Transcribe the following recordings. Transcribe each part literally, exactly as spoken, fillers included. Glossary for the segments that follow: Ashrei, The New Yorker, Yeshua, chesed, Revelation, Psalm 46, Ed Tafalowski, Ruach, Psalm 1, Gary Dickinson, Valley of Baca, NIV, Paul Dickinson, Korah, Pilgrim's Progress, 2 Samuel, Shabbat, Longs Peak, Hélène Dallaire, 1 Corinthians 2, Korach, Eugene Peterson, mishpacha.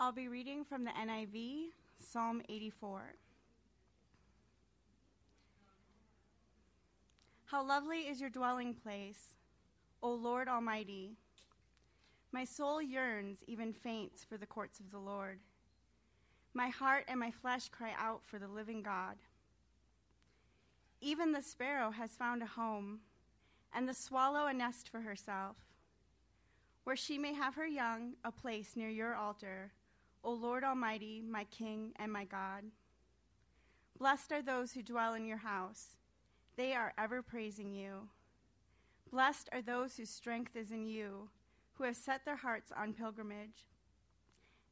I'll be reading from the N I V, Psalm eighty-four. How lovely is your dwelling place, O Lord Almighty. My soul yearns, even faints, for the courts of the Lord. My heart and my flesh cry out for the living God. Even the sparrow has found a home, and the swallow a nest for herself, where she may have her young, a place near your altar, O Lord Almighty, my King and my God. Blessed are those who dwell in your house. They are ever praising you. Blessed are those whose strength is in you, who have set their hearts on pilgrimage.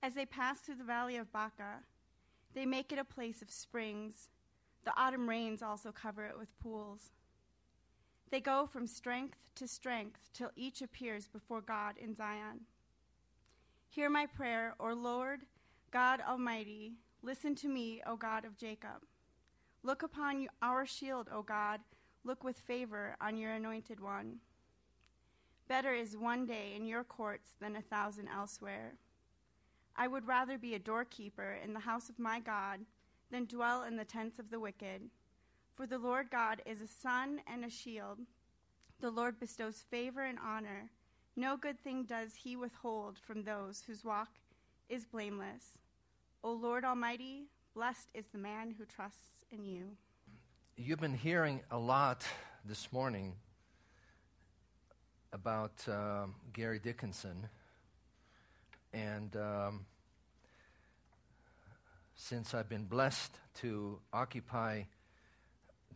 As they pass through the Valley of Baca, they make it a place of springs. The autumn rains also cover it with pools. They go from strength to strength till each appears before God in Zion. Hear my prayer, O Lord, God Almighty. Listen to me, O God of Jacob. Look upon our shield, O God. Look with favor on your anointed one. Better is one day in your courts than a thousand elsewhere. I would rather be a doorkeeper in the house of my God than dwell in the tents of the wicked. For the Lord God is a sun and a shield. The Lord bestows favor and honor. No good thing does he withhold from those whose walk is blameless. O Lord Almighty, blessed is the man who trusts in you. You've been hearing a lot this morning about um, Gary Dickinson, and um, since I've been blessed to occupy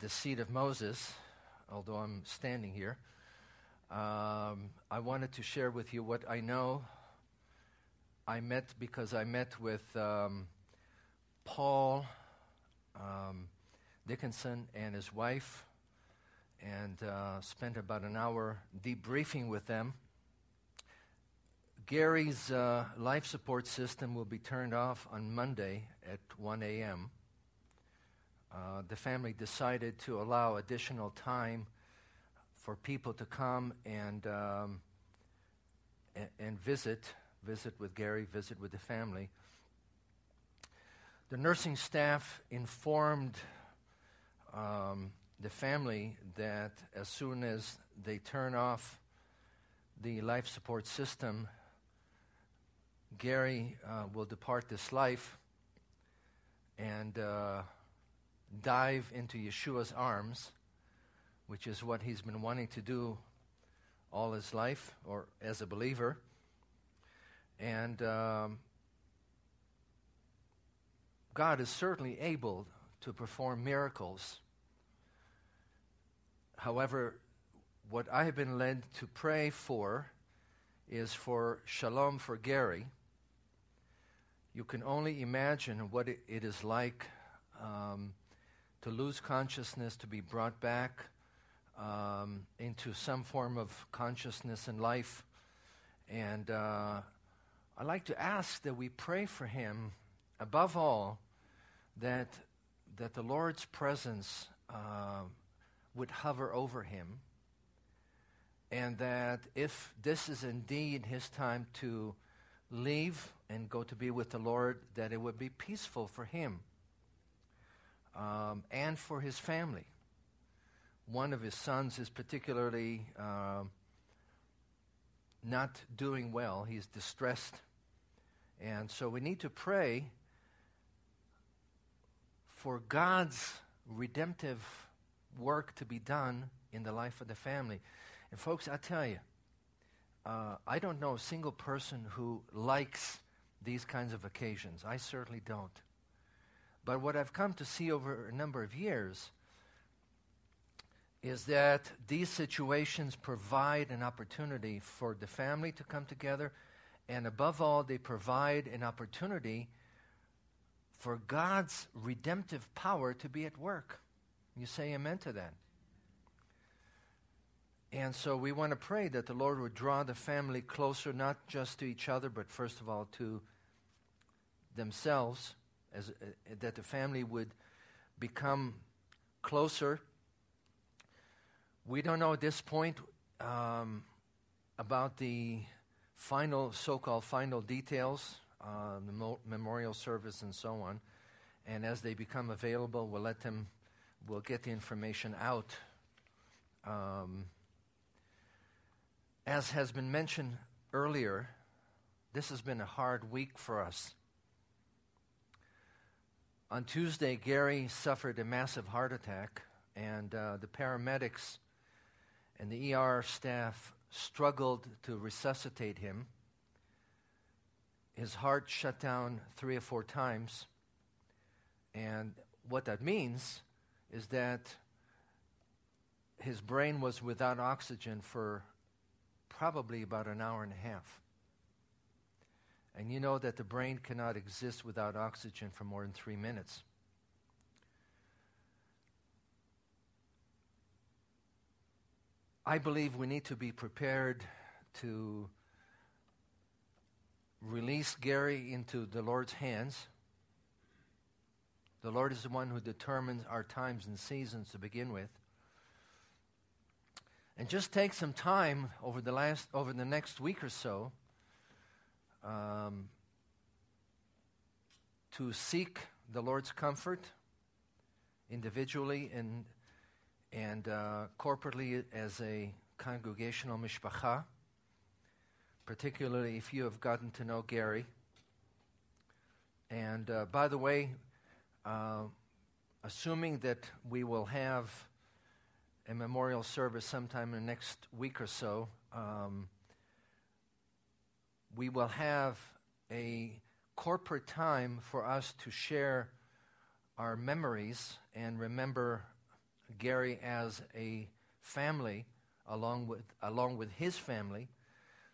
the seat of Moses, although I'm standing here, um, I wanted to share with you what I know. I met because I met with um, Paul um, Dickinson and his wife, and uh, spent about an hour debriefing with them. Gary's uh, life support system will be turned off on Monday at one a.m. Uh, the family decided to allow additional time for people to come and um, a- and visit, visit with Gary, visit with the family. The nursing staff informed um, the family that as soon as they turn off the life support system, Gary uh, will depart this life and uh, dive into Yeshua's arms, which is what he's been wanting to do all his life, or as a believer. And um, God is certainly able to perform miracles. However, what I have been led to pray for is for shalom for Gary. You can only imagine what it, it is like um, to lose consciousness, to be brought back um, into some form of consciousness in life. And uh, I'd like to ask that we pray for him, above all, that, that the Lord's presence uh, would hover over him, and that if this is indeed his time to leave and go to be with the Lord, that it would be peaceful for him um, and for his family. One of his sons is particularly uh, not doing well. He's distressed. And so we need to pray for God's redemptive work to be done in the life of the family. And folks, I tell you, uh, I don't know a single person who likes these kinds of occasions. I certainly don't. But what I've come to see over a number of years is that these situations provide an opportunity for the family to come together, and above all, they provide an opportunity for God's redemptive power to be at work. You say amen to that. And so we want to pray that the Lord would draw the family closer, not just to each other, but first of all to themselves, as, uh, that the family would become closer. We don't know at this point um, about the final, so-called final details uh, the mo- memorial service and so on. And as they become available, we'll let them, we'll get the information out. Um, as has been mentioned earlier, this has been a hard week for us. On Tuesday, Gary suffered a massive heart attack, and uh, the paramedics and the E R staff struggled to resuscitate him. His heart shut down three or four times, and what that means is that his brain was without oxygen for probably about an hour and a half. And you know that the brain cannot exist without oxygen for more than three minutes. I believe we need to be prepared to release Gary into the Lord's hands. The Lord is the one who determines our times and seasons to begin with. And just take some time over the last, over the next week or so Um, to seek the Lord's comfort individually and and uh, corporately as a congregational mishpacha, particularly if you have gotten to know Gary. And uh, by the way, uh, assuming that we will have a memorial service sometime in the next week or so, um, we will have a corporate time for us to share our memories and remember Gary as a family along with along with his family.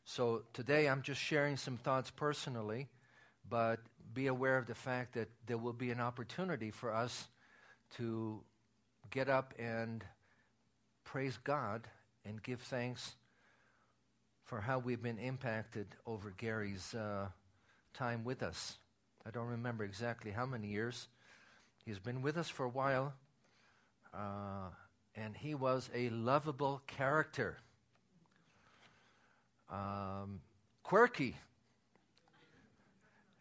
So today I'm just sharing some thoughts personally, but be aware of the fact that there will be an opportunity for us to get up and praise God and give thanks for how we've been impacted over Gary's uh, time with us. I don't remember exactly how many years. He's been with us for a while, uh, and he was a lovable character. Um, quirky,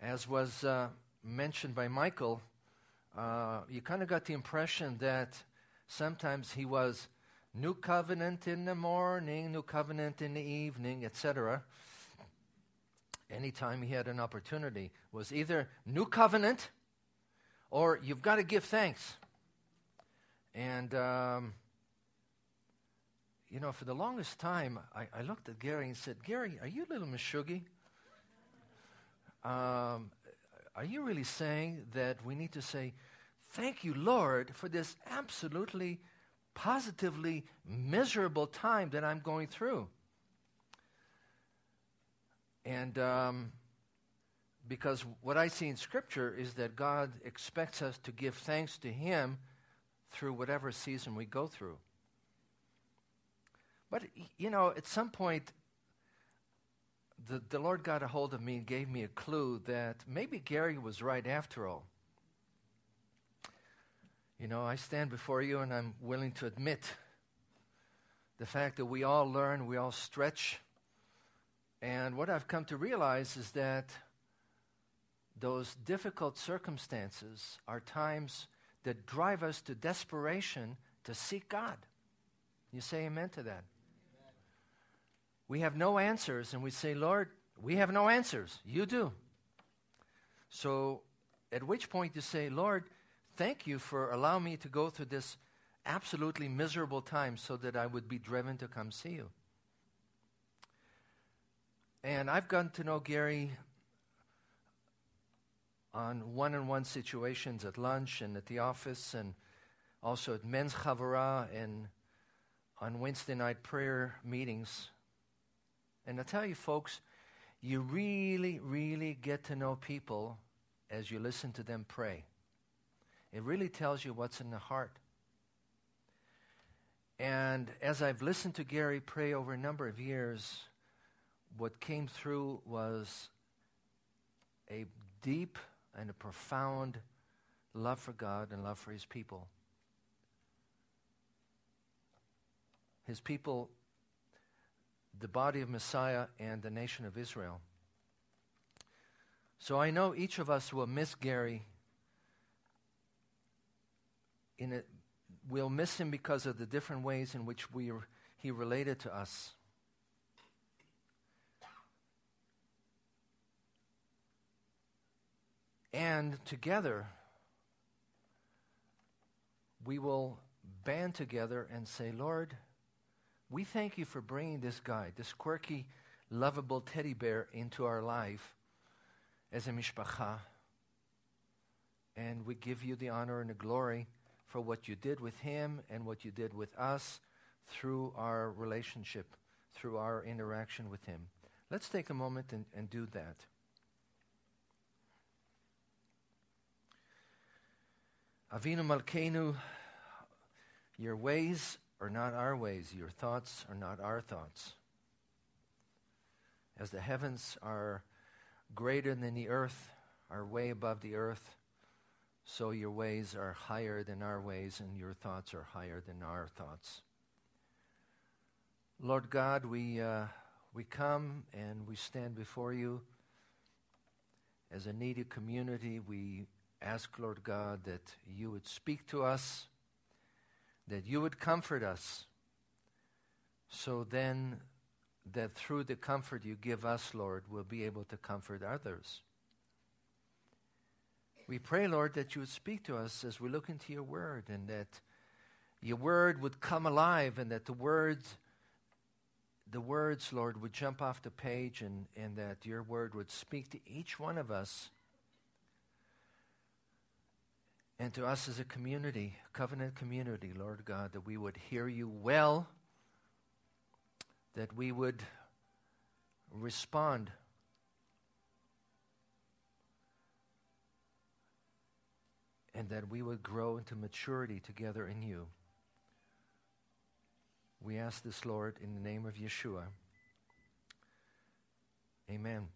as was uh, mentioned by Michael, uh, you kind of got the impression that sometimes he was new covenant in the morning, new covenant in the evening, et cetera. Anytime he had an opportunity was either new covenant or you've got to give thanks. And, um, you know, for the longest time, I, I looked at Gary and said, Gary, are you a little meshuggah? Um, are you really saying that we need to say, thank you, Lord, for this absolutely positively miserable time that I'm going through? And um, because what I see in Scripture is that God expects us to give thanks to Him through whatever season we go through. But, you know, at some point, the, the Lord got a hold of me and gave me a clue that maybe Gary was right after all. You know, I stand before you and I'm willing to admit the fact that we all learn, we all stretch. And what I've come to realize is that those difficult circumstances are times that drive us to desperation to seek God. You say amen to that? Amen. We have no answers and we say, Lord, we have no answers. You do. So at which point you say, Lord, thank you for allowing me to go through this absolutely miserable time so that I would be driven to come see you. And I've gotten to know Gary on one-on-one situations at lunch and at the office and also at men's chavara and on Wednesday night prayer meetings. And I tell you, folks, you really, really get to know people as you listen to them pray. It really tells you what's in the heart. And as I've listened to Gary pray over a number of years, what came through was a deep and a profound love for God and love for His people. His people, the body of Messiah and the nation of Israel. So I know each of us will miss Gary. In a, we'll miss him because of the different ways in which we he related to us. And together, we will band together and say, Lord, we thank you for bringing this guy, this quirky, lovable teddy bear into our life as a mishpacha. And we give you the honor and the glory for what you did with him and what you did with us through our relationship, through our interaction with him. Let's take a moment and, and do that. Avinu Malkeinu, your ways are not our ways, your thoughts are not our thoughts. As the heavens are greater than the earth, are way above the earth, so your ways are higher than our ways, and your thoughts are higher than our thoughts. Lord God, we uh, we come and we stand before you as a needy community. We ask, Lord God, that you would speak to us, that you would comfort us, so then that through the comfort you give us, Lord, we'll be able to comfort others. We pray, Lord, that you would speak to us as we look into your word, and that your word would come alive, and that the words, the words, Lord, would jump off the page, and, and that your word would speak to each one of us, and to us as a community, covenant community, Lord God, that we would hear you well, that we would respond and that we would grow into maturity together in you. We ask this, Lord, in the name of Yeshua. Amen.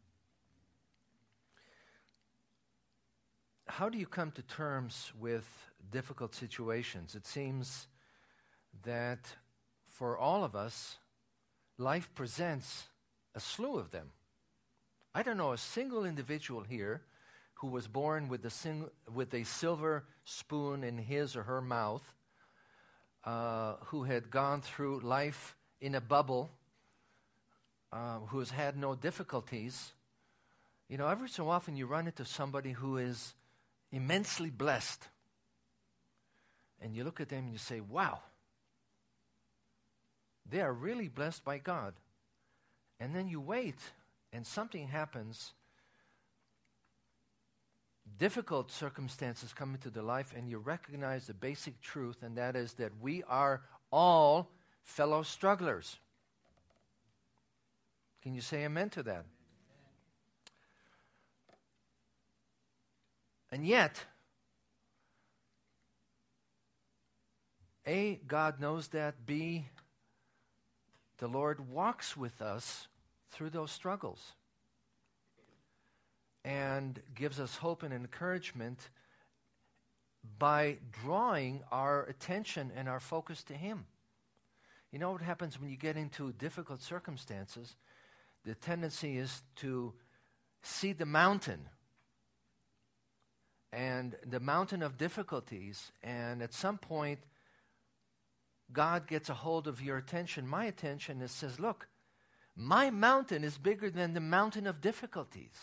How do you come to terms with difficult situations? It seems that for all of us, life presents a slew of them. I don't know a single individual here who was born with a, sing- with a silver spoon in his or her mouth, uh, who had gone through life in a bubble, uh, who has had no difficulties. You know, every so often you run into somebody who is immensely blessed, and you look at them and you say, wow, they are really blessed by God. And then you wait and something happens, difficult circumstances come into their life, and you recognize the basic truth, and that is that we are all fellow strugglers. Can you say amen to that? And yet, A, God knows that. B, the Lord walks with us through those struggles and gives us hope and encouragement by drawing our attention and our focus to Him. You know what happens when you get into difficult circumstances? The tendency is to see the mountain, and the mountain of difficulties, and at some point, God gets a hold of your attention, my attention, and says, look, my mountain is bigger than the mountain of difficulties.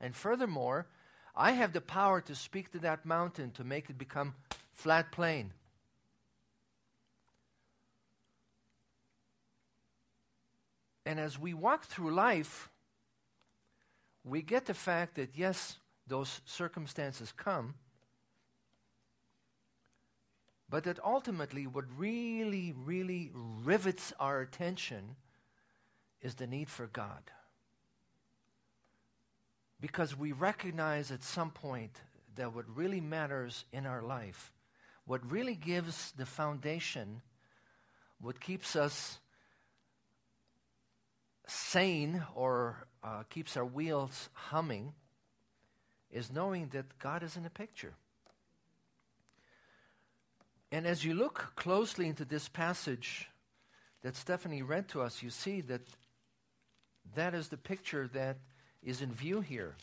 And furthermore, I have the power to speak to that mountain to make it become flat plain. And as we walk through life, we get the fact that, yes, those circumstances come, but that ultimately what really, really rivets our attention is the need for God. Because we recognize at some point that what really matters in our life, what really gives the foundation, what keeps us sane or uh, keeps our wheels humming, is knowing that God is in the picture. And as you look closely into this passage that Stephanie read to us, you see that that is the picture that is in view here.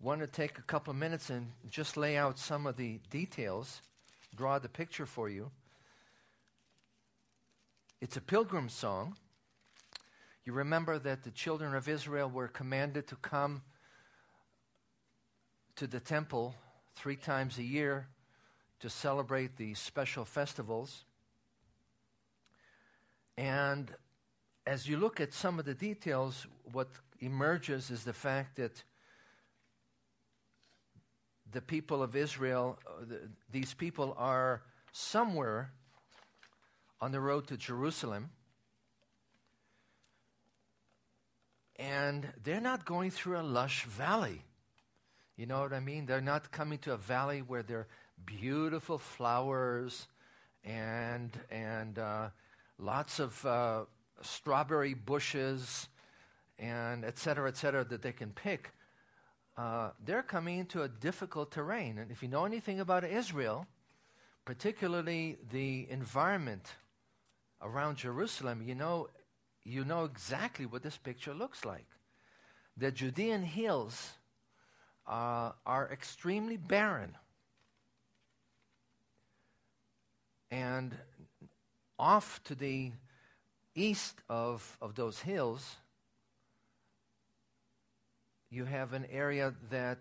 want to take a couple of minutes and just lay out some of the details, draw the picture for you. It's a pilgrim song. You remember that the children of Israel were commanded to come to the temple three times a year to celebrate the special festivals. And as you look at some of the details, what emerges is the fact that the people of Israel, uh, the, these people are somewhere on the road to Jerusalem, and they're not going through a lush valley. You know what I mean? They're not coming to a valley where there are beautiful flowers and and uh, lots of uh, strawberry bushes and et cetera, et cetera, that they can pick. Uh, they're coming into a difficult terrain. And if you know anything about Israel, particularly the environment around Jerusalem, you know, you know exactly what this picture looks like. The Judean hills uh, are extremely barren. And off to the east of, of those hills, you have an area that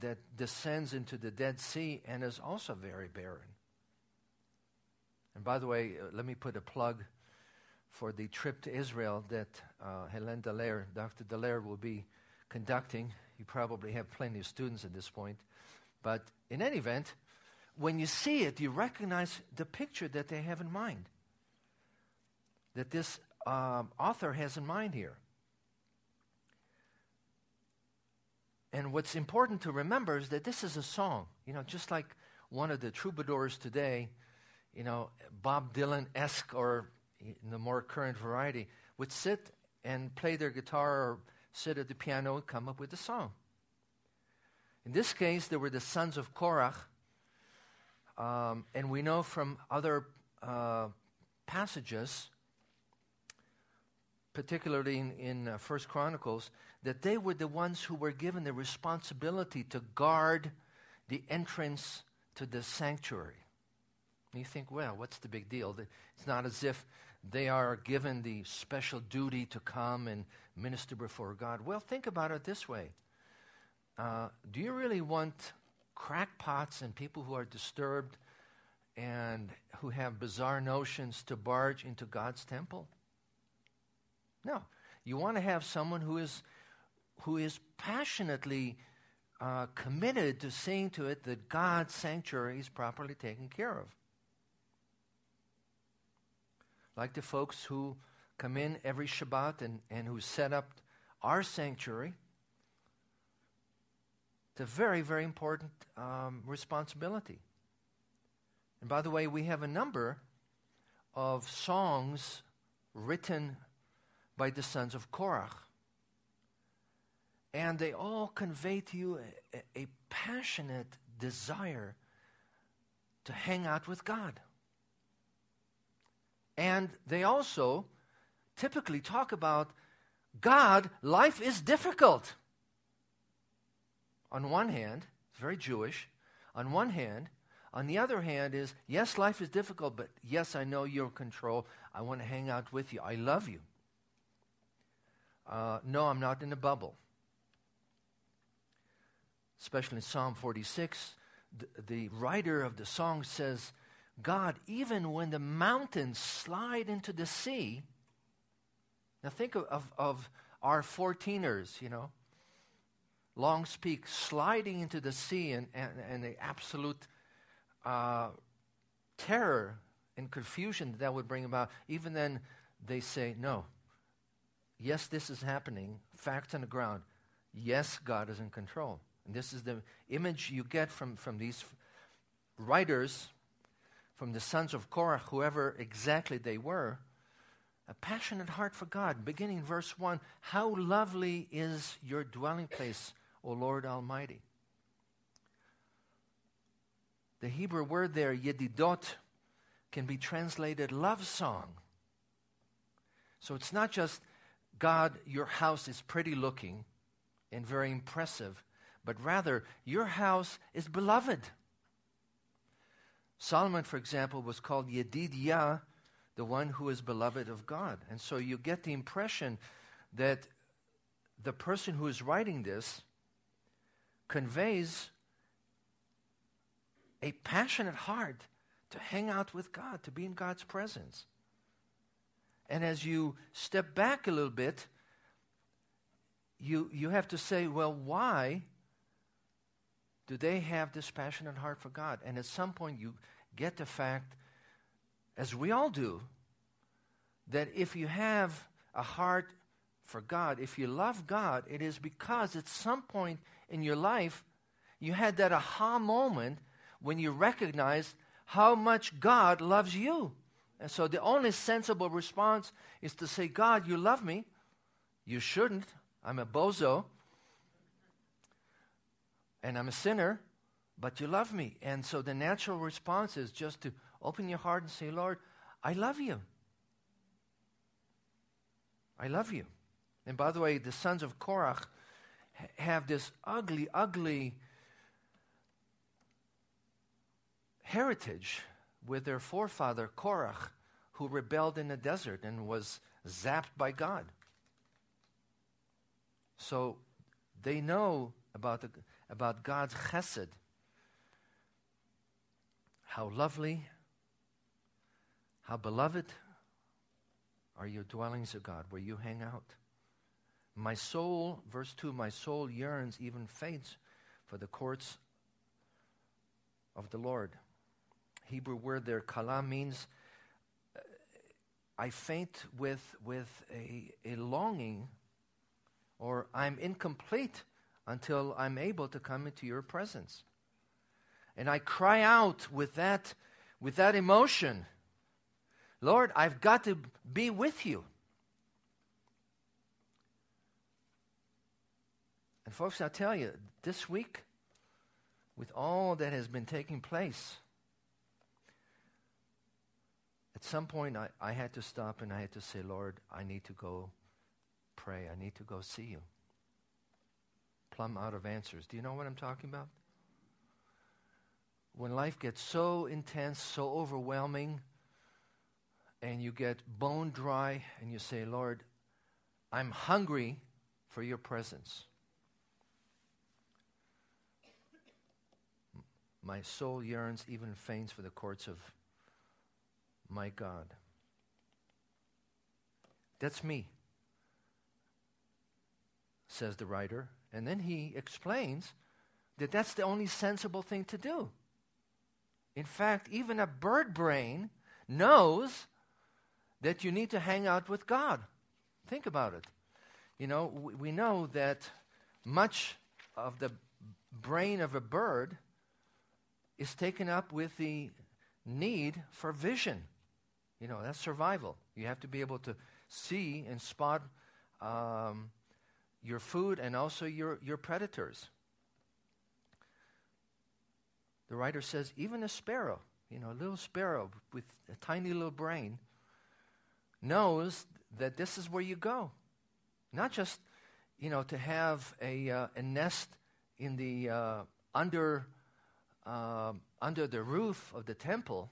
that descends into the Dead Sea and is also very barren. And by the way, uh, let me put a plug for the trip to Israel that uh, Hélène Dallaire, Doctor Dallaire, will be conducting. You probably have plenty of students at this point. But in any event, when you see it, you recognize the picture that they have in mind, that this um, author has in mind here. And what's important to remember is that this is a song, you know, just like one of the troubadours today, you know, Bob Dylan-esque or in the more current variety, would sit and play their guitar or sit at the piano and come up with a song. In this case, there were the sons of Korach, um, and we know from other uh, passages, particularly in, in uh, First Chronicles, that they were the ones who were given the responsibility to guard the entrance to the sanctuary. And you think, well, what's the big deal? It's not as if they are given the special duty to come and minister before God. Well, think about it this way. Uh, do you really want crackpots and people who are disturbed and who have bizarre notions to barge into God's temple? No, you want to have someone who is who is passionately uh, committed to seeing to it that God's sanctuary is properly taken care of. Like the folks who come in every Shabbat and, and who set up our sanctuary. It's a very, very important um, responsibility. And by the way, we have a number of songs written by the sons of Korach. And they all convey to you a, a passionate desire to hang out with God. And they also typically talk about, God, life is difficult. On one hand, it's very Jewish. On one hand, on the other hand is, yes, life is difficult, but yes, I know you're in control. I want to hang out with you. I love you. Uh, no, I'm not in a bubble. Especially in Psalm forty-six, the, the writer of the song says, God, even when the mountains slide into the sea, now think of, of, of our fourteeners, you know, Longs Peak, sliding into the sea and, and, and the absolute uh, terror and confusion that, that would bring about. Even then, they say, no. Yes, this is happening. Facts on the ground. Yes, God is in control. And this is the image you get from, from these writers, from the sons of Korah, whoever exactly they were, a passionate heart for God. Beginning verse one, how lovely is your dwelling place, O Lord Almighty. The Hebrew word there, yedidot, can be translated love song. So it's not just, God, your house is pretty looking and very impressive, but rather your house is beloved. Solomon, for example, was called Yedidiah, the one who is beloved of God. And so you get the impression that the person who is writing this conveys a passionate heart to hang out with God, to be in God's presence. And as you step back a little bit, you, you have to say, well, why do they have this passionate heart for God? And at some point you get the fact, as we all do, that if you have a heart for God, if you love God, it is because at some point in your life you had that aha moment when you recognized how much God loves you. And so the only sensible response is to say, God, you love me. You shouldn't. I'm a bozo. And I'm a sinner, but you love me. And so the natural response is just to open your heart and say, Lord, I love you. I love you. And by the way, the sons of Korach ha- have this ugly, ugly heritage with their forefather Korach, who rebelled in the desert and was zapped by God. So they know about the, about God's chesed, how lovely, how beloved are your dwellings of God, where you hang out. My soul, verse two, my soul yearns, even faints, for the courts of the Lord. Hebrew word there, kala, means uh, I faint with with a, a longing, or I'm incomplete until I'm able to come into your presence. And I cry out with that, with that emotion, Lord, I've got to be with you. And folks, I'll tell you, this week, with all that has been taking place, at some point I, I had to stop and I had to say, Lord, I need to go pray. I need to go see you. Plumb out of answers. Do you know what I'm talking about? When life gets so intense, so overwhelming, and you get bone dry and you say, Lord, I'm hungry for your presence. My soul yearns, even faints for the courts of my God. That's me, says the writer. And then he explains that that's the only sensible thing to do. In fact, even a bird brain knows that you need to hang out with God. Think about it. You know, we, we know that much of the brain of a bird is taken up with the need for vision. You know, that's survival. You have to be able to see and spot um, your food and also your, your predators. The writer says, even a sparrow, you know, a little sparrow with a tiny little brain knows that this is where you go. Not just, you know, to have a, uh, a nest in the uh, under... Uh, under the roof of the temple,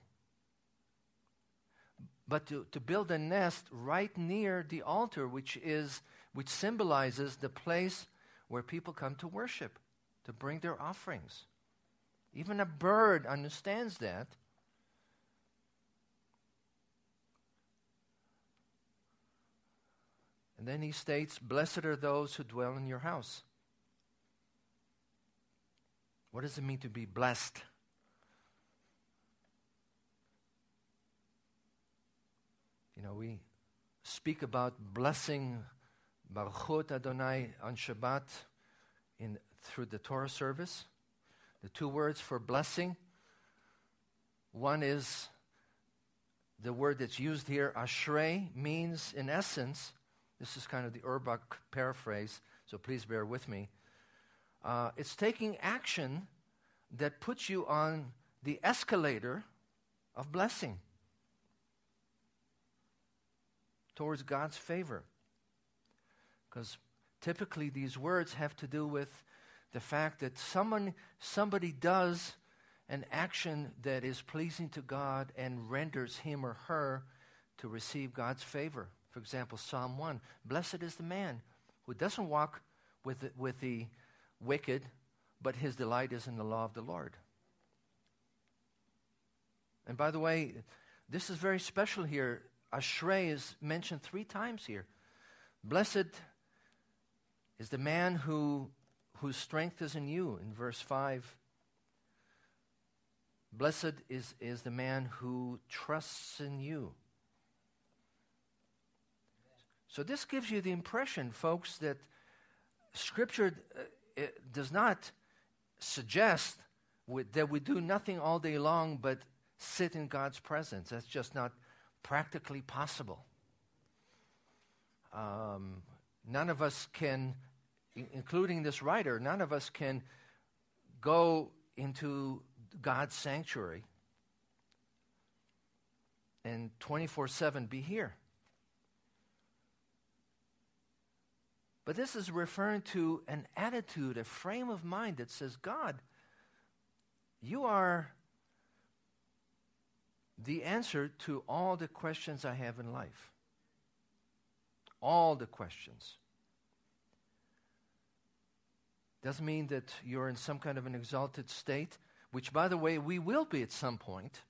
but to, to build a nest right near the altar, which is which symbolizes the place where people come to worship, to bring their offerings. Even a bird understands that. And then he states, "Blessed are those who dwell in your house." What does it mean to be blessed? You know, we speak about blessing Baruch Adonai on Shabbat in, through the Torah service. The two words for blessing, one is the word that's used here, Ashrei, means in essence, this is kind of the Urbach paraphrase, so please bear with me. Uh, it's taking action that puts you on the escalator of blessing towards God's favor. Because typically these words have to do with the fact that someone, somebody does an action that is pleasing to God and renders him or her to receive God's favor. For example, Psalm one, blessed is the man who doesn't walk with the, with the wicked, but his delight is in the law of the Lord. And by the way, this is very special here. Ashrei is mentioned three times here. Blessed is the man who whose strength is in you, in verse five. Blessed is, is the man who trusts in you. So this gives you the impression, folks, that Scripture uh, it does not suggest with, that we do nothing all day long but sit in God's presence. That's just not practically possible. Um, none of us can, I- including this writer, none of us can go into God's sanctuary and twenty-four seven be here. But this is referring to an attitude, a frame of mind that says, God, you are the answer to all the questions I have in life. All the questions. Doesn't mean that you're in some kind of an exalted state, which, by the way, we will be at some point.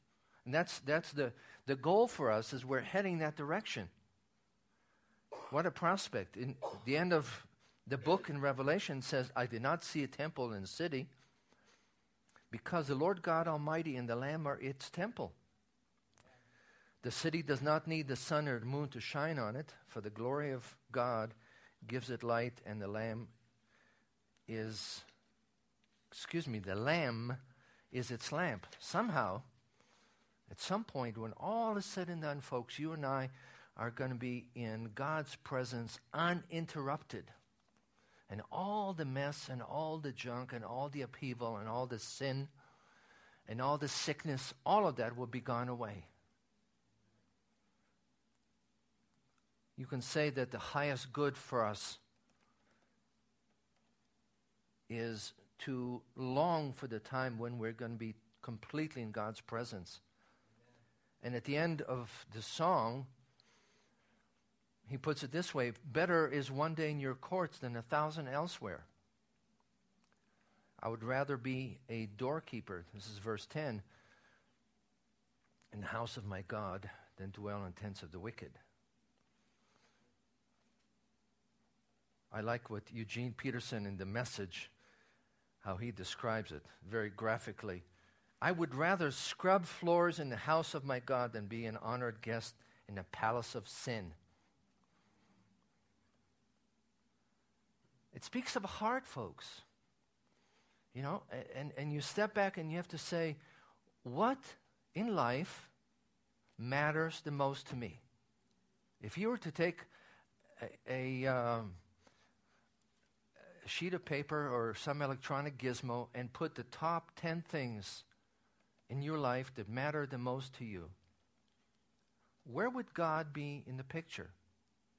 And that's, that's the, the goal for us, is we're heading that direction. What a prospect. In the end of the book in Revelation says, I did not see a temple in the city, because the Lord God Almighty and the Lamb are its temple. The city does not need the sun or the moon to shine on it, for the glory of God gives it light, and the Lamb is, excuse me, the Lamb is its lamp. Somehow, at some point, when all is said and done, folks, you and I are going to be in God's presence uninterrupted. And all the mess and all the junk and all the upheaval and all the sin and all the sickness, all of that will be gone away. You can say that the highest good for us is to long for the time when we're going to be completely in God's presence. And at the end of the song, he puts it this way, better is one day in your courts than a thousand elsewhere. I would rather be a doorkeeper, this is verse ten, in the house of my God than dwell in tents of the wicked. I like what Eugene Peterson in The Message, how he describes it very graphically. I would rather scrub floors in the house of my God than be an honored guest in the palace of sin. It speaks of a heart, folks. You know, and, and you step back and you have to say, what in life matters the most to me? If you were to take a... a um, sheet of paper or some electronic gizmo and put the top ten things in your life that matter the most to you, where would God be in the picture?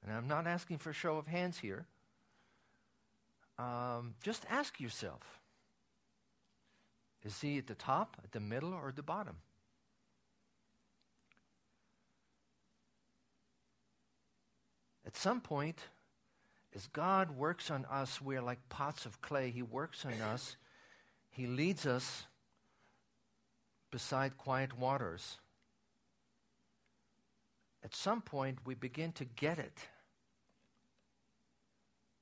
And I'm not asking for a show of hands here. Um, just ask yourself, is he at the top, at the middle, or at the bottom? At some point, as God works on us, we are like pots of clay. He works on us. He leads us beside quiet waters. At some point, we begin to get it,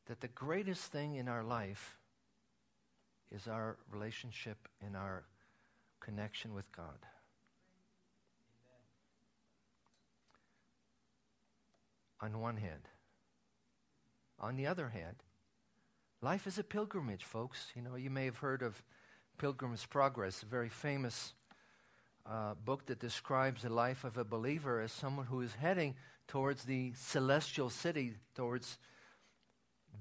that the greatest thing in our life is our relationship and our connection with God. Amen. On one hand. On the other hand, life is a pilgrimage, folks. You know, you may have heard of Pilgrim's Progress, a very famous uh, book that describes the life of a believer as someone who is heading towards the celestial city, towards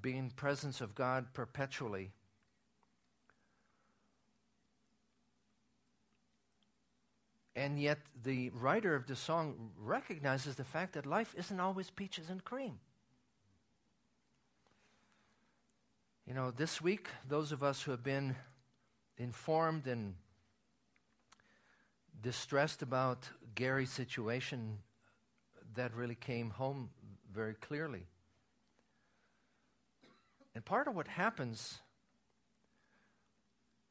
being in the presence of God perpetually. And yet the writer of the song recognizes the fact that life isn't always peaches and cream. You know, this week, those of us who have been informed and distressed about Gary's situation, that really came home very clearly. And part of what happens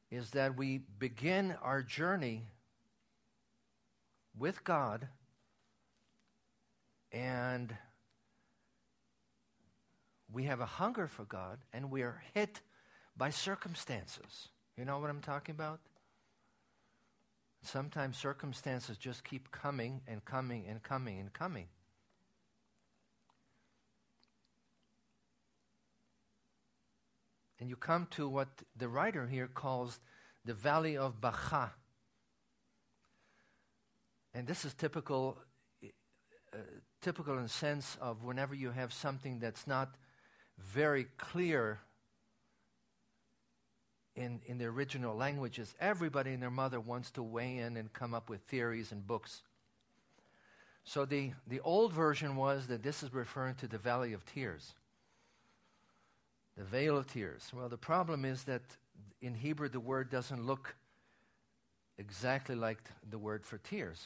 is that we begin our journey with God, and we have a hunger for God, and we are hit by circumstances. You know what I'm talking about? Sometimes circumstances just keep coming and coming and coming and coming. And you come to what the writer here calls the Valley of Baca. And this is typical, uh, typical in the sense of whenever you have something that's not very clear in, in the original languages. Everybody and their mother wants to weigh in and come up with theories and books. So the, the old version was that this is referring to the Valley of Tears. The veil of tears. Well, the problem is that in Hebrew the word doesn't look exactly like the word for tears.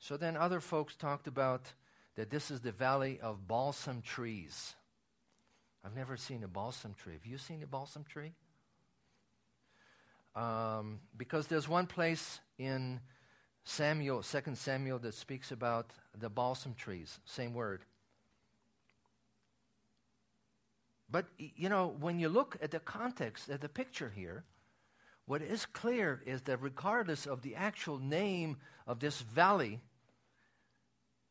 So then other folks talked about that this is the valley of balsam trees. I've never seen a balsam tree. Have you seen a balsam tree? Um, because there's one place in Samuel, Second Samuel, that speaks about the balsam trees. Same word. But, you know, when you look at the context, at the picture here, what is clear is that regardless of the actual name of this valley,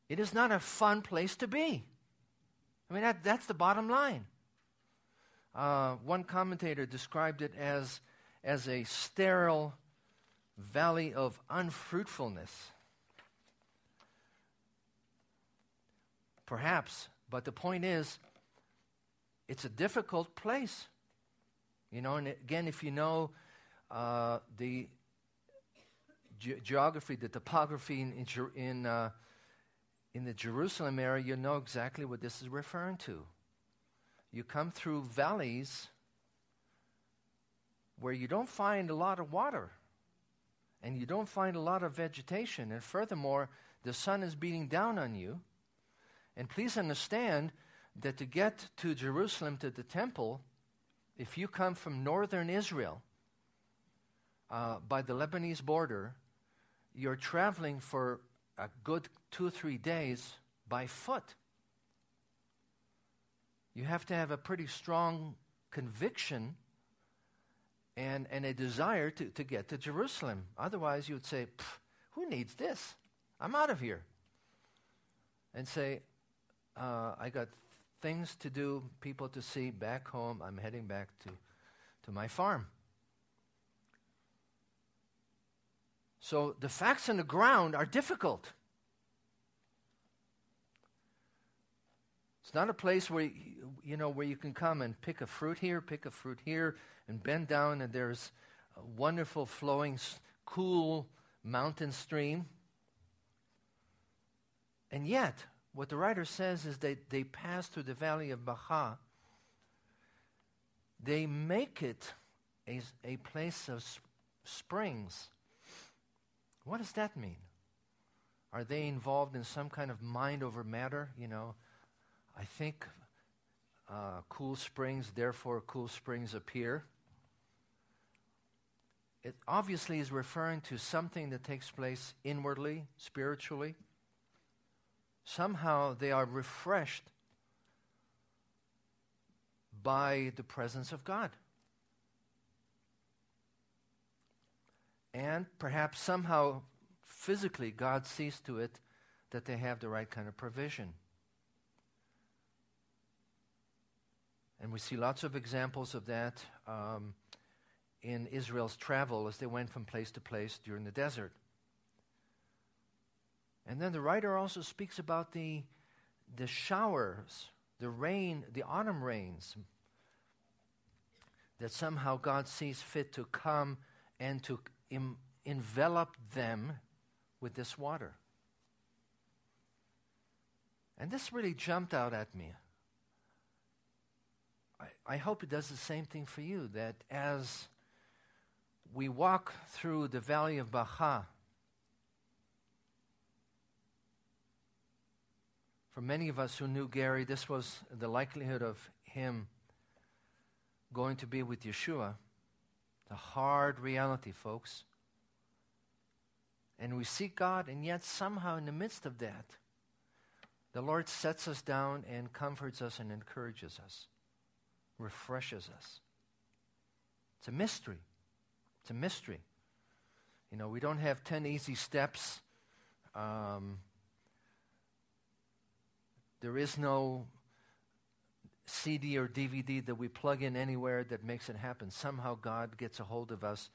it is not a fun place to be. I mean, that, that's the bottom line. Uh, one commentator described it as, as a sterile valley of unfruitfulness. Perhaps, but the point is, it's a difficult place, you know. And again, if you know uh, the ge- geography, the topography in in in, uh, in the Jerusalem area, you know exactly what this is referring to. You come through valleys where you don't find a lot of water, and you don't find a lot of vegetation, and furthermore, the sun is beating down on you. And please understand that to get to Jerusalem, to the temple, if you come from northern Israel uh, by the Lebanese border, you're traveling for a good two or three days by foot. You have to have a pretty strong conviction and, and a desire to, to get to Jerusalem. Otherwise, you would say, who needs this? I'm out of here. And say, uh, I got things to do, people to see, back home. I'm heading back to, to my farm. So the facts on the ground are difficult. It's not a place where you, you know where you can come and pick a fruit here, pick a fruit here, and bend down, and there's a wonderful flowing, cool mountain stream. And yet, what the writer says is that they pass through the Valley of Baca. They make it a, a place of sp- springs. What does that mean? Are they involved in some kind of mind over matter? You know, I think uh, cool springs, therefore cool springs appear. It obviously is referring to something that takes place inwardly, spiritually. Somehow they are refreshed by the presence of God. And perhaps somehow physically God sees to it that they have the right kind of provision. And we see lots of examples of that um, in Israel's travel as they went from place to place during the desert. And then the writer also speaks about the the showers, the rain, the autumn rains, that somehow God sees fit to come and to em- envelop them with this water. And this really jumped out at me. I, I hope it does the same thing for you, that as we walk through the Valley of Baca, for many of us who knew Gary, this was the likelihood of him going to be with Yeshua, the hard reality, folks. And we seek God, and yet somehow in the midst of that, the Lord sets us down and comforts us and encourages us, refreshes us. It's a mystery. It's a mystery. You know, we don't have ten easy steps. Um, there is no C D or D V D that we plug in anywhere that makes it happen. Somehow God gets a hold of us,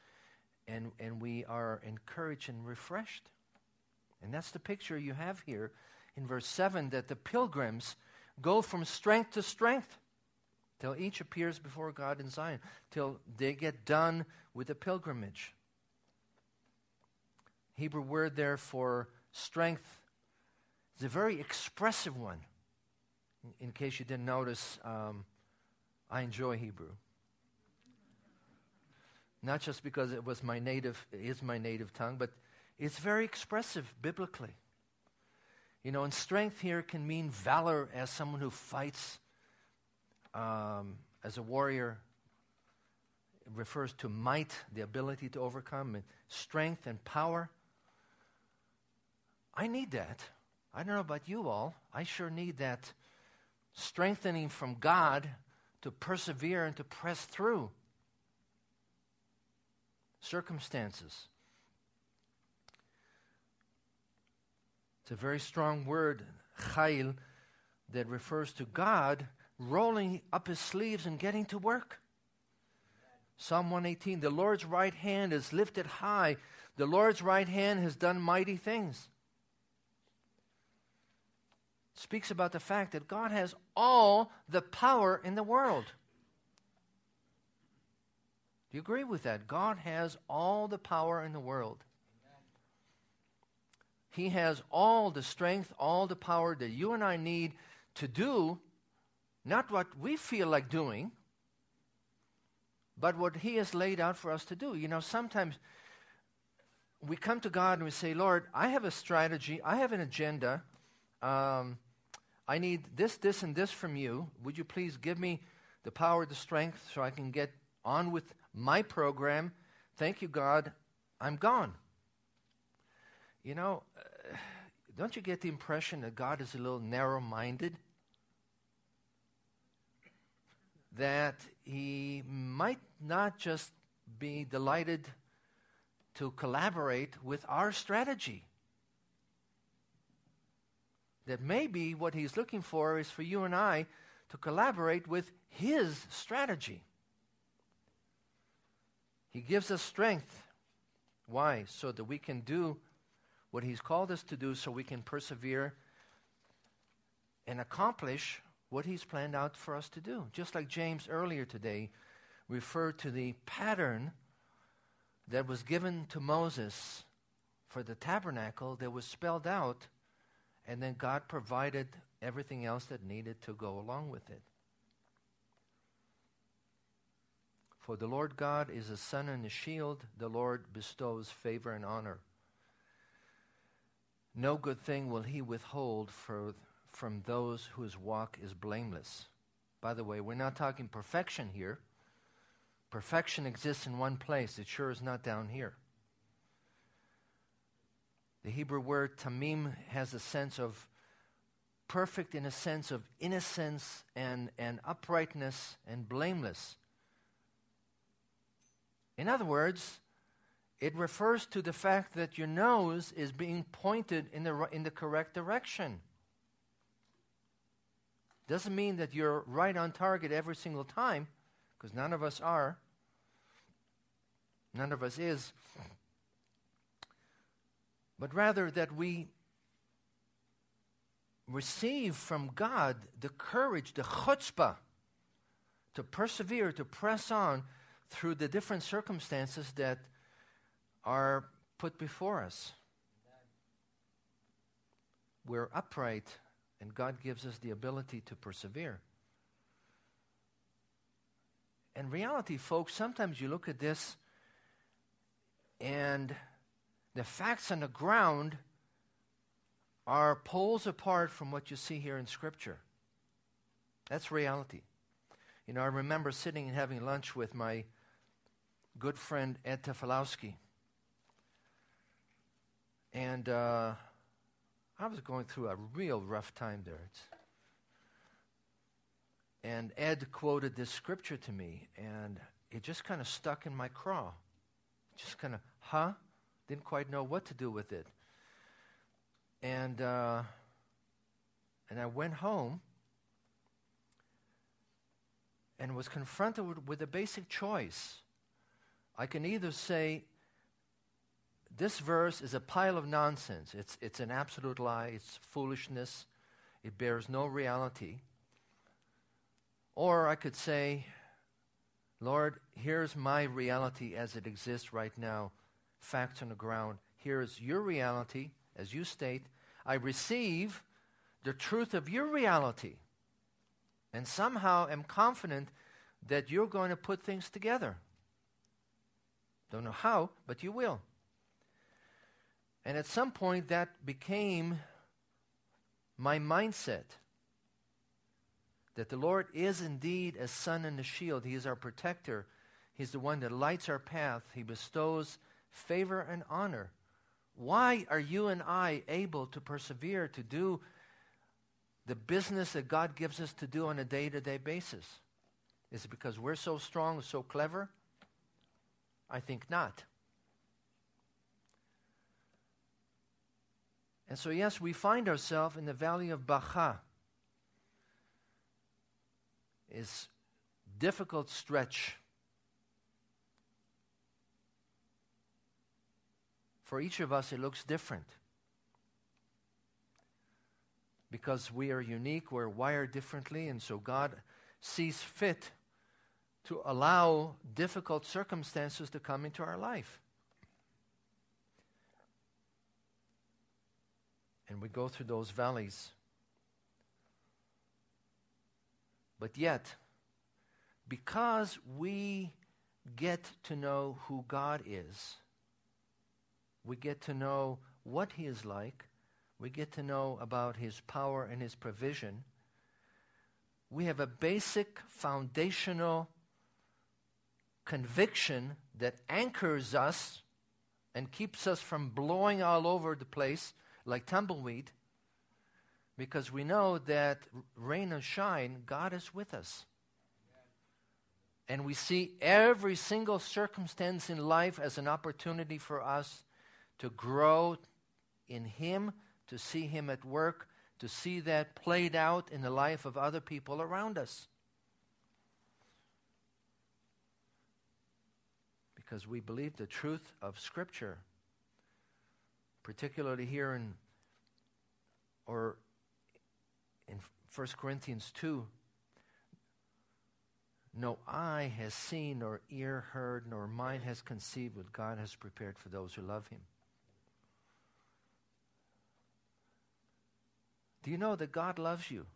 and, and we are encouraged and refreshed. And that's the picture you have here in verse seven, that the pilgrims go from strength to strength till each appears before God in Zion, till they get done with the pilgrimage. Hebrew word there for strength is a very expressive one. In case you didn't notice, um, I enjoy Hebrew. Not just because it was my native, is my native tongue, but it's very expressive biblically. You know, and strength here can mean valor as someone who fights, um, as a warrior. It refers to might, the ability to overcome, and strength and power. I need that. I don't know about you all. I sure need that strengthening from God to persevere and to press through circumstances. It's a very strong word, chayil, that refers to God rolling up his sleeves and getting to work. Psalm one eighteen, the Lord's right hand is lifted high. The Lord's right hand has done mighty things. Speaks about the fact that God has all the power in the world. Do you agree with that? God has all the power in the world. He has all the strength, all the power that you and I need to do, not what we feel like doing, but what He has laid out for us to do. You know, sometimes we come to God and we say, Lord, I have a strategy, I have an agenda, um, I need this, this, and this from you. Would you please give me the power, the strength, so I can get on with my program? Thank you, God, I'm gone. You know, uh, don't you get the impression that God is a little narrow-minded? That He might not just be delighted to collaborate with our strategy. That maybe what He's looking for is for you and I to collaborate with His strategy. He gives us strength. Why? So that we can do what He's called us to do, so we can persevere and accomplish what He's planned out for us to do. Just like James earlier today referred to the pattern that was given to Moses for the tabernacle that was spelled out, and then God provided everything else that needed to go along with it. For the Lord God is a sun and a shield. The Lord bestows favor and honor. No good thing will He withhold for, from those whose walk is blameless. By the way, we're not talking perfection here. Perfection exists in one place. It sure is not down here. The Hebrew word tamim has a sense of perfect, in a sense of innocence and, and uprightness and blameless. In other words, it refers to the fact that your nose is being pointed in the in the correct direction. Doesn't mean that you're right on target every single time, because none of us are. None of us is. But rather that we receive from God the courage, the chutzpah, to persevere, to press on through the different circumstances that are put before us. We're upright, and God gives us the ability to persevere. In reality, folks, sometimes you look at this and the facts on the ground are poles apart from what you see here in Scripture. That's reality. You know, I remember sitting and having lunch with my good friend Ed Tafalowski. And uh, I was going through a real rough time there. It's, and Ed quoted this scripture to me, and it just kind of stuck in my craw. Just kind of, huh? Didn't quite know what to do with it. And uh, and I went home and was confronted with, with a basic choice. I can either say, this verse is a pile of nonsense. It's, it's an absolute lie. It's foolishness. It bears no reality. Or I could say, Lord, here's my reality as it exists right now. Facts on the ground. Here's your reality, as you state. I receive the truth of your reality. And somehow am confident that you're going to put things together. Don't know how, but you will. And at some point, that became my mindset, that the Lord is indeed a sun and a shield. He is our protector. He's the one that lights our path. He bestows favor and honor. Why are you and I able to persevere to do the business that God gives us to do on a day-to-day basis? Is it because we're so strong, so clever? I think not. And so, yes, we find ourselves in the Valley of Baca. It's a difficult stretch for each of us. It looks different because we are unique. We're wired differently, and so God sees fit to allow difficult circumstances to come into our life. And we go through those valleys. But yet, because we get to know who God is, we get to know what He is like, we get to know about His power and His provision, we have a basic foundational conviction that anchors us and keeps us from blowing all over the place like tumbleweed, because we know that rain or shine, God is with us. And we see every single circumstance in life as an opportunity for us to grow in Him, to see Him at work, to see that played out in the life of other people around us. Because we believe the truth of Scripture, particularly here in or in First Corinthians two, no eye has seen, nor ear heard, nor mind has conceived what God has prepared for those who love Him. Do you know that God loves you?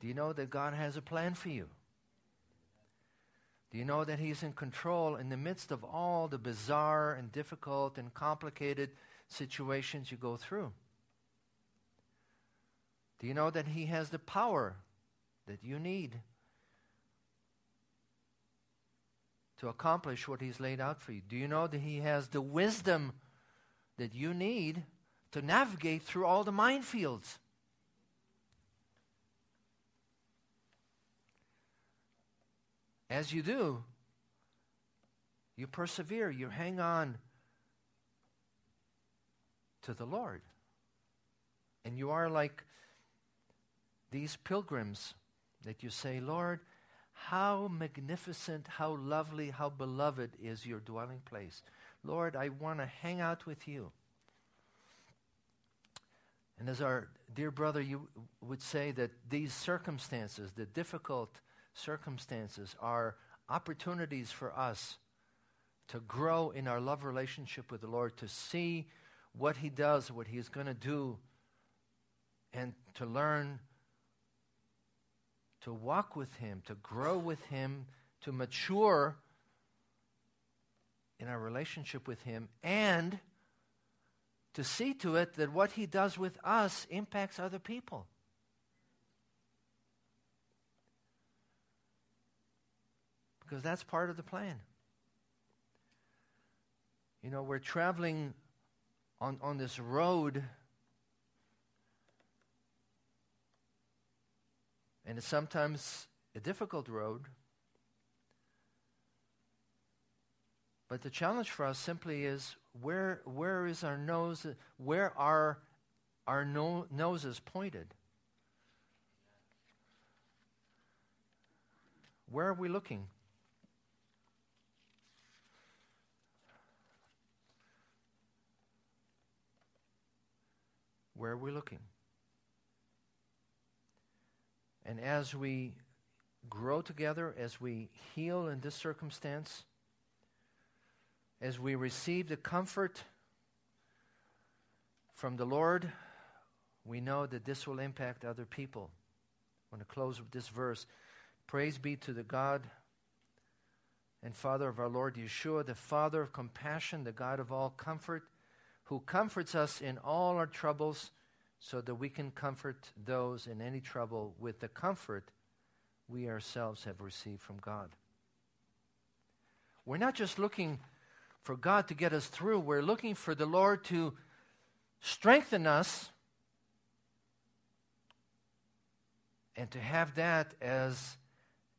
Do you know that God has a plan for you? Do you know that He's in control in the midst of all the bizarre and difficult and complicated situations you go through? Do you know that He has the power that you need to accomplish what He's laid out for you? Do you know that He has the wisdom that you need to navigate through all the minefields? As you do, you persevere, you hang on to the Lord. And you are like these pilgrims that you say, Lord, how magnificent, how lovely, how beloved is your dwelling place. Lord, I want to hang out with you. And as our dear brother, you would say that these circumstances, the difficult circumstances, are opportunities for us to grow in our love relationship with the Lord, to see what He does, what He is going to do, and to learn to walk with him, to grow with him, to mature in our relationship with him, and to see to it that what he does with us impacts other people. Because that's part of the plan. You know, we're traveling on, on this road, and it's sometimes a difficult road. But the challenge for us simply is, where where is our nose? Where are our no, noses pointed? Where are we looking? Where are we looking? And as we grow together, as we heal in this circumstance, as we receive the comfort from the Lord, we know that this will impact other people. I want to close with this verse. Praise be to the God and Father of our Lord Yeshua, the Father of compassion, the God of all comfort, who comforts us in all our troubles, so that we can comfort those in any trouble with the comfort we ourselves have received from God. We're not just looking for God to get us through. We're looking for the Lord to strengthen us and to have that as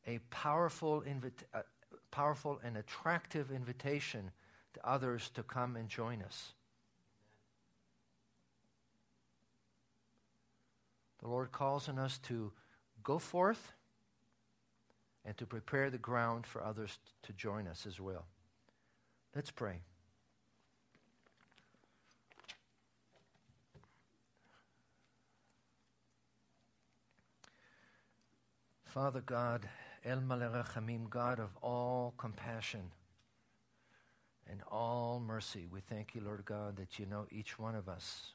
a powerful, invita- uh, powerful and attractive invitation to others to come and join us. The Lord calls on us to go forth and to prepare the ground for others to join us as well. Let's pray. Father God, El Male Rachamim, God of all compassion and all mercy, we thank you, Lord God, that you know each one of us.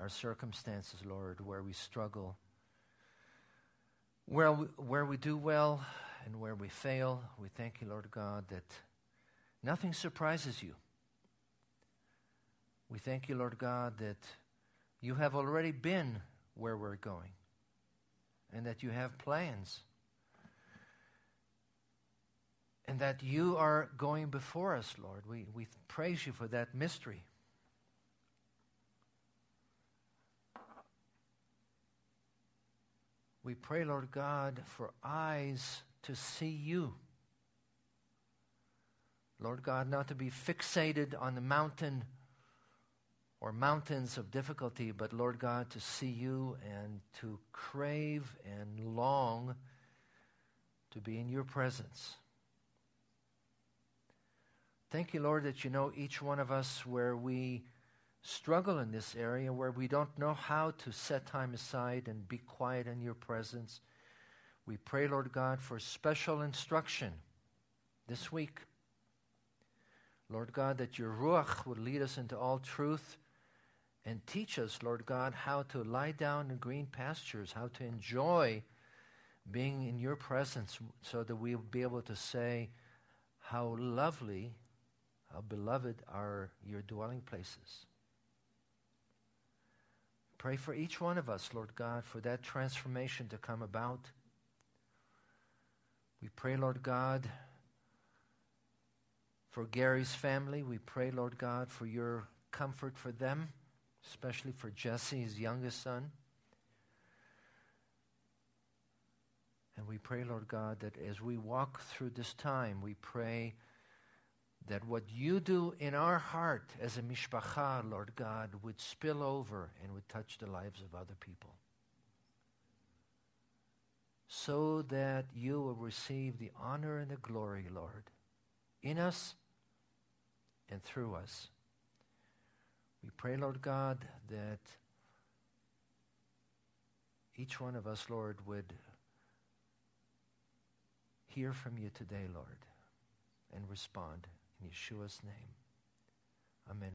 Our circumstances, Lord, where we struggle, where we, where we do well and where we fail. We thank you, Lord God, that nothing surprises you. We thank you, Lord God, that you have already been where we're going and that you have plans and that you are going before us, Lord. We, we praise you for that mystery. We pray, Lord God, for eyes to see you. Lord God, not to be fixated on the mountain or mountains of difficulty, but Lord God, to see you and to crave and long to be in your presence. Thank you, Lord, that you know each one of us where we struggle in this area, where we don't know how to set time aside and be quiet in your presence. We pray, Lord God, for special instruction this week. Lord God, that your Ruach would lead us into all truth and teach us, Lord God, how to lie down in green pastures, how to enjoy being in your presence so that we'll be able to say how lovely, how beloved are your dwelling places. Pray for each one of us, Lord God, for that transformation to come about. We pray, Lord God, for Gary's family. We pray, Lord God, for your comfort for them, especially for Jesse, his youngest son. And we pray, Lord God, that as we walk through this time, we pray that what you do in our heart as a mishpacha, Lord God, would spill over and would touch the lives of other people, so that you will receive the honor and the glory, Lord, in us and through us. We pray, Lord God, that each one of us, Lord, would hear from you today, Lord, and respond. In Yeshua's name, amen.